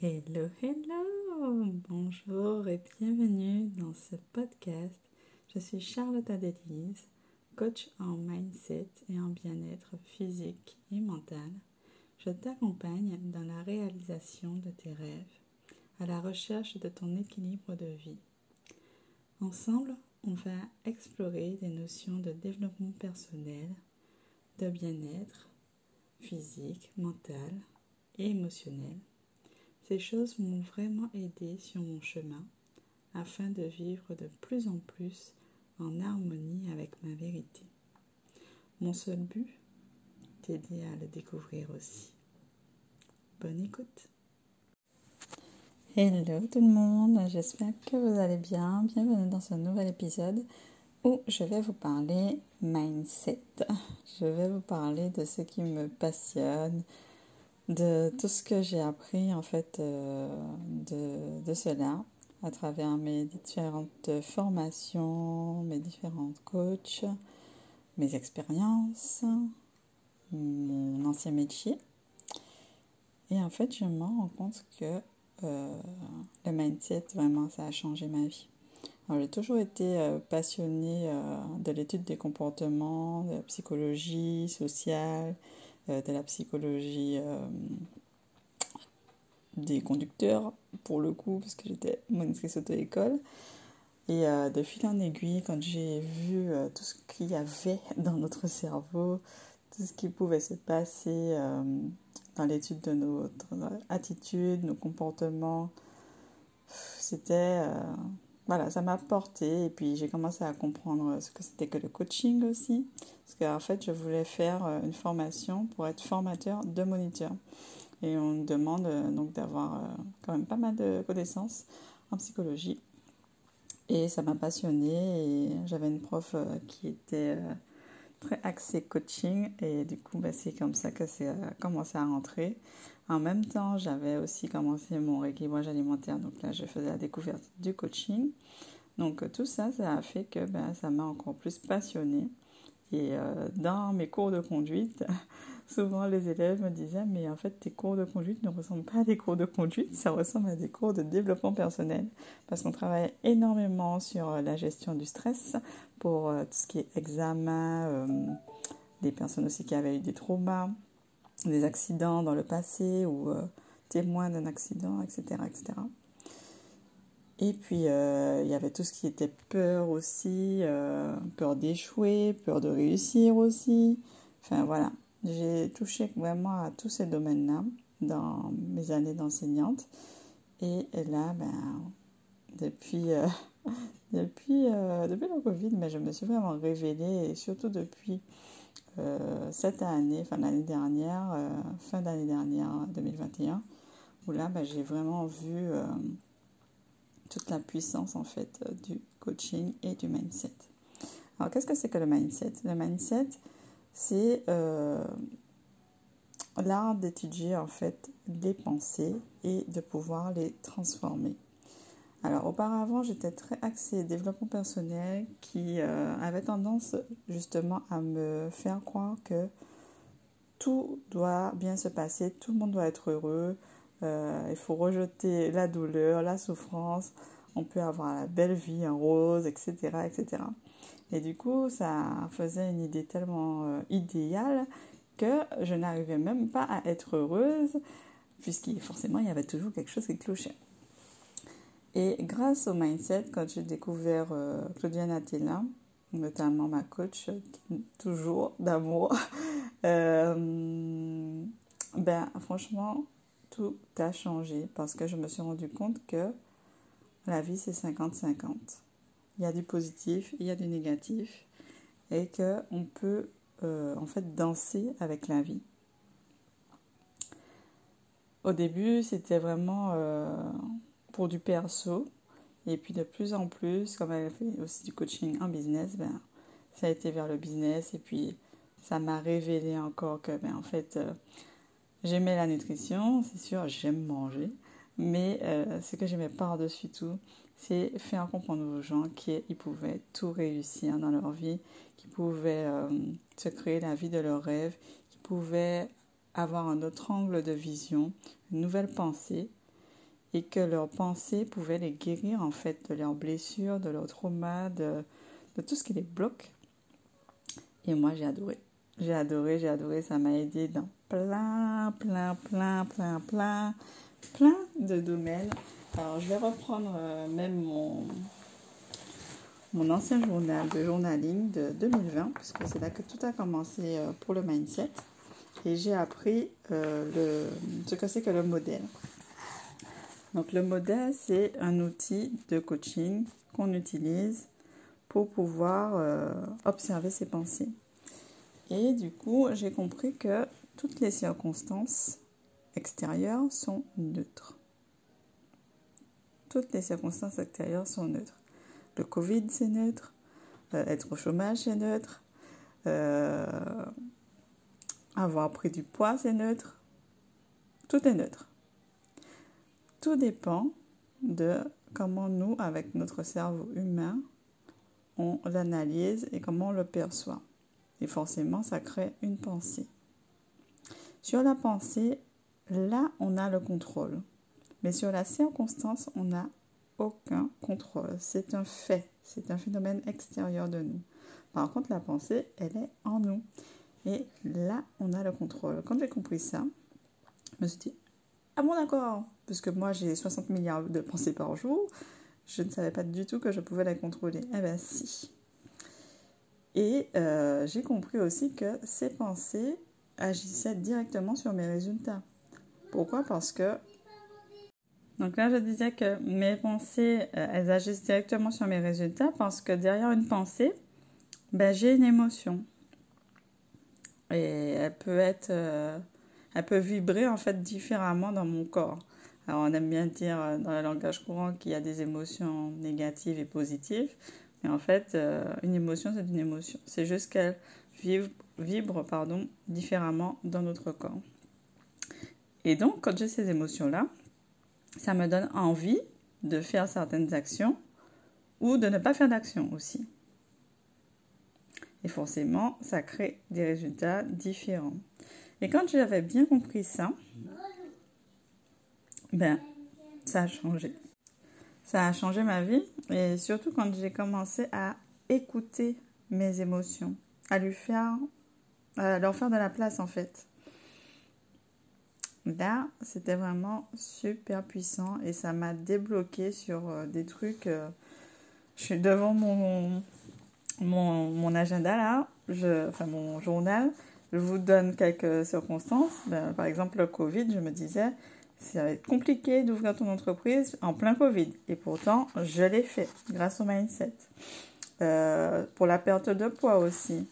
Hello, hello! Bonjour et bienvenue dans ce podcast. Je suis Charlotte Adélise, coach en mindset et en bien-être physique et mental. Je t'accompagne dans la réalisation de tes rêves, à la recherche de ton équilibre de vie. Ensemble, on va explorer des notions de développement personnel, de bien-être physique, mental et émotionnel. Ces choses m'ont vraiment aidée sur mon chemin afin de vivre de plus en plus en harmonie avec ma vérité. Mon seul but, t'aider à le découvrir aussi. Bonne écoute! Hello tout le monde, j'espère que vous allez bien. Bienvenue dans ce nouvel épisode où je vais vous parler mindset. Je vais vous parler de ce qui me passionne, de tout ce que j'ai appris en fait de cela à travers mes différentes formations, mes différentes coachs, mes expériences, mon ancien métier. Et en fait, je me rends compte que le mindset, vraiment, ça a changé ma vie. Alors, j'ai toujours été passionnée de l'étude des comportements, de la psychologie sociale, de la psychologie des conducteurs, pour le coup, parce que j'étais monitrice auto-école. Et de fil en aiguille, quand j'ai vu tout ce qu'il y avait dans notre cerveau, tout ce qui pouvait se passer dans l'étude de notre attitude, nos comportements, c'était... Voilà, ça m'a porté et puis j'ai commencé à comprendre ce que c'était que le coaching aussi. Parce qu'en fait, je voulais faire une formation pour être formateur de moniteur. Et on me demande donc d'avoir quand même pas mal de connaissances en psychologie. Et ça m'a passionnée et j'avais une prof qui était très axée coaching. Et du coup, c'est comme ça que c'est commencé à rentrer. En même temps, j'avais aussi commencé mon rééquilibrage alimentaire. Donc là, je faisais la découverte du coaching. Donc tout ça, ça a fait que ça m'a encore plus passionnée. Et dans mes cours de conduite, souvent les élèves me disaient « Mais en fait, tes cours de conduite ne ressemblent pas à des cours de conduite, ça ressemble à des cours de développement personnel. » Parce qu'on travaille énormément sur la gestion du stress pour tout ce qui est examen, des personnes aussi qui avaient eu des traumas, des accidents dans le passé ou témoins d'un accident, etc. etc. Et puis, il y avait tout ce qui était peur aussi, peur d'échouer, peur de réussir aussi. Enfin, voilà. J'ai touché vraiment à tous ces domaines-là dans mes années d'enseignante. Et là, depuis le Covid, je me suis vraiment révélée et surtout depuis... fin d'année dernière, 2021, où là, j'ai vraiment vu toute la puissance, en fait, du coaching et du mindset. Alors, qu'est-ce que c'est que le mindset? Le mindset, c'est l'art d'étudier, en fait, les pensées et de pouvoir les transformer. Alors, auparavant, j'étais très axée développement personnel qui avait tendance justement à me faire croire que tout doit bien se passer, tout le monde doit être heureux, il faut rejeter la douleur, la souffrance, on peut avoir la belle vie en rose, etc. etc. Et du coup, ça faisait une idée tellement idéale que je n'arrivais même pas à être heureuse puisqu'il forcément, il y avait toujours quelque chose qui clochait. Et grâce au mindset, quand j'ai découvert Claudia Nathela, notamment ma coach, toujours d'amour, franchement, tout a changé parce que je me suis rendu compte que la vie, c'est 50-50. Il y a du positif, il y a du négatif et qu'on peut en fait danser avec la vie. Au début, c'était vraiment... pour du perso, et puis de plus en plus, comme elle fait aussi du coaching en business, ça a été vers le business, et puis ça m'a révélé encore que, en fait, j'aimais la nutrition, c'est sûr, j'aime manger, mais ce que j'aimais par-dessus tout, c'est faire comprendre aux gens qu'ils pouvaient tout réussir dans leur vie, qu'ils pouvaient se créer la vie de leurs rêves, qu'ils pouvaient avoir un autre angle de vision, une nouvelle pensée, et que leurs pensées pouvaient les guérir en fait de leurs blessures, de leurs traumas, de tout ce qui les bloque. Et moi j'ai adoré. J'ai adoré, ça m'a aidé dans plein de domaines. Alors je vais reprendre même mon ancien journal de journaling de 2020, puisque c'est là que tout a commencé pour le mindset. Et j'ai appris ce que c'est que le modèle. Donc le modèle, c'est un outil de coaching qu'on utilise pour pouvoir observer ses pensées. Et du coup, j'ai compris que toutes les circonstances extérieures sont neutres. Le Covid, c'est neutre. Être au chômage, c'est neutre. Avoir pris du poids, c'est neutre. Tout est neutre. Tout dépend de comment nous, avec notre cerveau humain, on l'analyse et comment on le perçoit. Et forcément, ça crée une pensée. Sur la pensée, là, on a le contrôle. Mais sur la circonstance, on n'a aucun contrôle. C'est un fait. C'est un phénomène extérieur de nous. Par contre, la pensée, elle est en nous. Et là, on a le contrôle. Quand j'ai compris ça, je me suis dit, ah bon, d'accord. Puisque moi, j'ai 60 milliards de pensées par jour, je ne savais pas du tout que je pouvais les contrôler. Eh bien, si. Et j'ai compris aussi que ces pensées agissaient directement sur mes résultats. Pourquoi ? Parce que... Donc là, je disais que mes pensées, elles agissent directement sur mes résultats parce que derrière une pensée, ben, j'ai une émotion. Et elle peut être... elle peut vibrer en fait différemment dans mon corps. Alors on aime bien dire dans le langage courant qu'il y a des émotions négatives et positives. Mais en fait, une émotion, c'est une émotion. C'est juste qu'elle vibre différemment dans notre corps. Et donc, quand j'ai ces émotions-là, ça me donne envie de faire certaines actions ou de ne pas faire d'action aussi. Et forcément, ça crée des résultats différents. Et quand j'avais bien compris ça, ben, ça a changé. Ça a changé ma vie et surtout quand j'ai commencé à écouter mes émotions, à leur faire de la place en fait. Là, c'était vraiment super puissant et ça m'a débloqué sur des trucs. Je suis devant mon agenda là, mon journal. Je vous donne quelques circonstances. Ben, par exemple, le Covid, je me disais... Ça va être compliqué d'ouvrir ton entreprise en plein Covid. Et pourtant, je l'ai fait grâce au mindset. Pour la perte de poids aussi.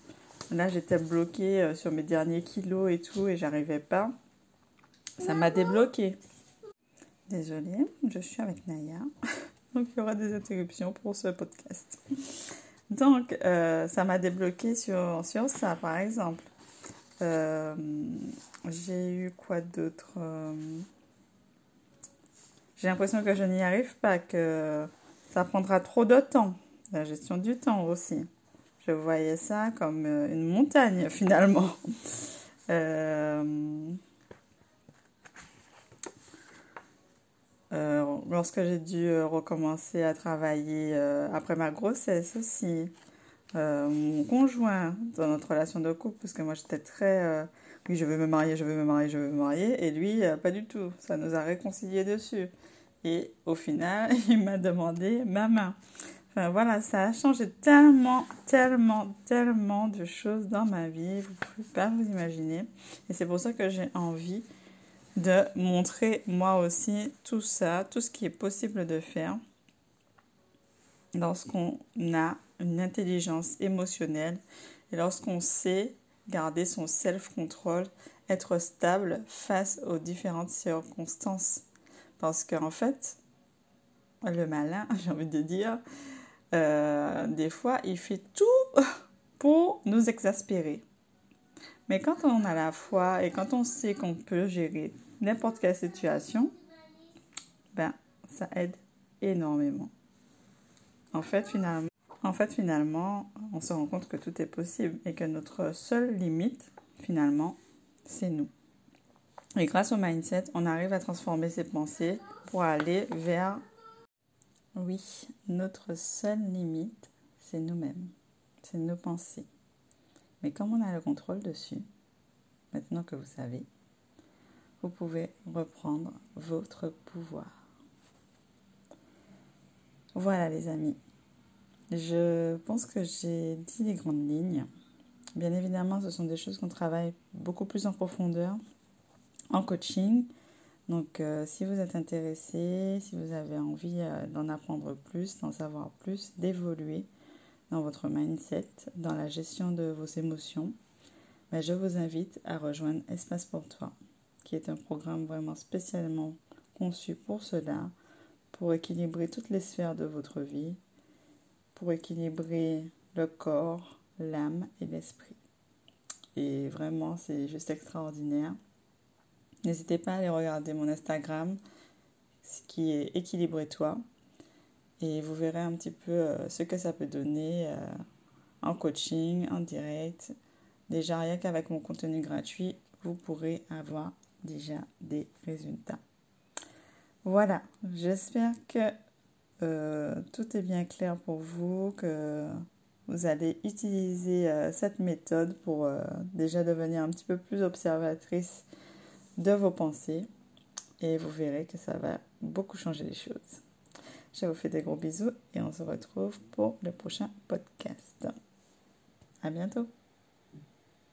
Là, j'étais bloquée sur mes derniers kilos et tout, et j'arrivais pas. Ça m'a débloquée. Désolée, je suis avec Naya. Donc, il y aura des interruptions pour ce podcast. Donc, ça m'a débloquée sur ça, par exemple. J'ai eu quoi d'autre ? J'ai l'impression que je n'y arrive pas, que ça prendra trop de temps. La gestion du temps aussi. Je voyais ça comme une montagne, finalement. Lorsque j'ai dû recommencer à travailler après ma grossesse aussi, mon conjoint dans notre relation de couple, parce que moi j'étais très... oui, je veux me marier. Et lui, pas du tout. Ça nous a réconciliés dessus. Et au final, il m'a demandé ma main. Enfin, voilà, ça a changé tellement de choses dans ma vie. Vous ne pouvez pas vous imaginer. Et c'est pour ça que j'ai envie de montrer moi aussi tout ça, tout ce qui est possible de faire lorsqu'on a une intelligence émotionnelle et lorsqu'on sait garder son self-control, être stable face aux différentes circonstances. Parce qu'en fait, le malin, j'ai envie de dire, des fois, il fait tout pour nous exaspérer. Mais quand on a la foi et quand on sait qu'on peut gérer n'importe quelle situation, ben, ça aide énormément. En fait, finalement, on se rend compte que tout est possible et que notre seule limite, finalement, c'est nous. Et grâce au mindset, on arrive à transformer ses pensées pour aller vers, oui, notre seule limite, c'est nous-mêmes, c'est nos pensées. Mais comme on a le contrôle dessus, maintenant que vous savez, vous pouvez reprendre votre pouvoir. Voilà les amis, je pense que j'ai dit les grandes lignes. Bien évidemment, ce sont des choses qu'on travaille beaucoup plus en profondeur en coaching. Donc, si vous êtes intéressé, si vous avez envie d'en apprendre plus, d'en savoir plus, d'évoluer dans votre mindset, dans la gestion de vos émotions, je vous invite à rejoindre Espace pour toi, qui est un programme vraiment spécialement conçu pour cela, pour équilibrer toutes les sphères de votre vie, pour équilibrer le corps, l'âme et l'esprit. Et vraiment, c'est juste extraordinaire. N'hésitez pas à aller regarder mon Instagram, qui est équilibre et toi, et vous verrez un petit peu ce que ça peut donner en coaching, en direct. Déjà, rien qu'avec mon contenu gratuit, vous pourrez avoir déjà des résultats. Voilà, j'espère que tout est bien clair pour vous, que vous allez utiliser cette méthode pour déjà devenir un petit peu plus observatrice de vos pensées et vous verrez que ça va beaucoup changer les choses. Je vous fais des gros bisous et on se retrouve pour le prochain podcast. À bientôt.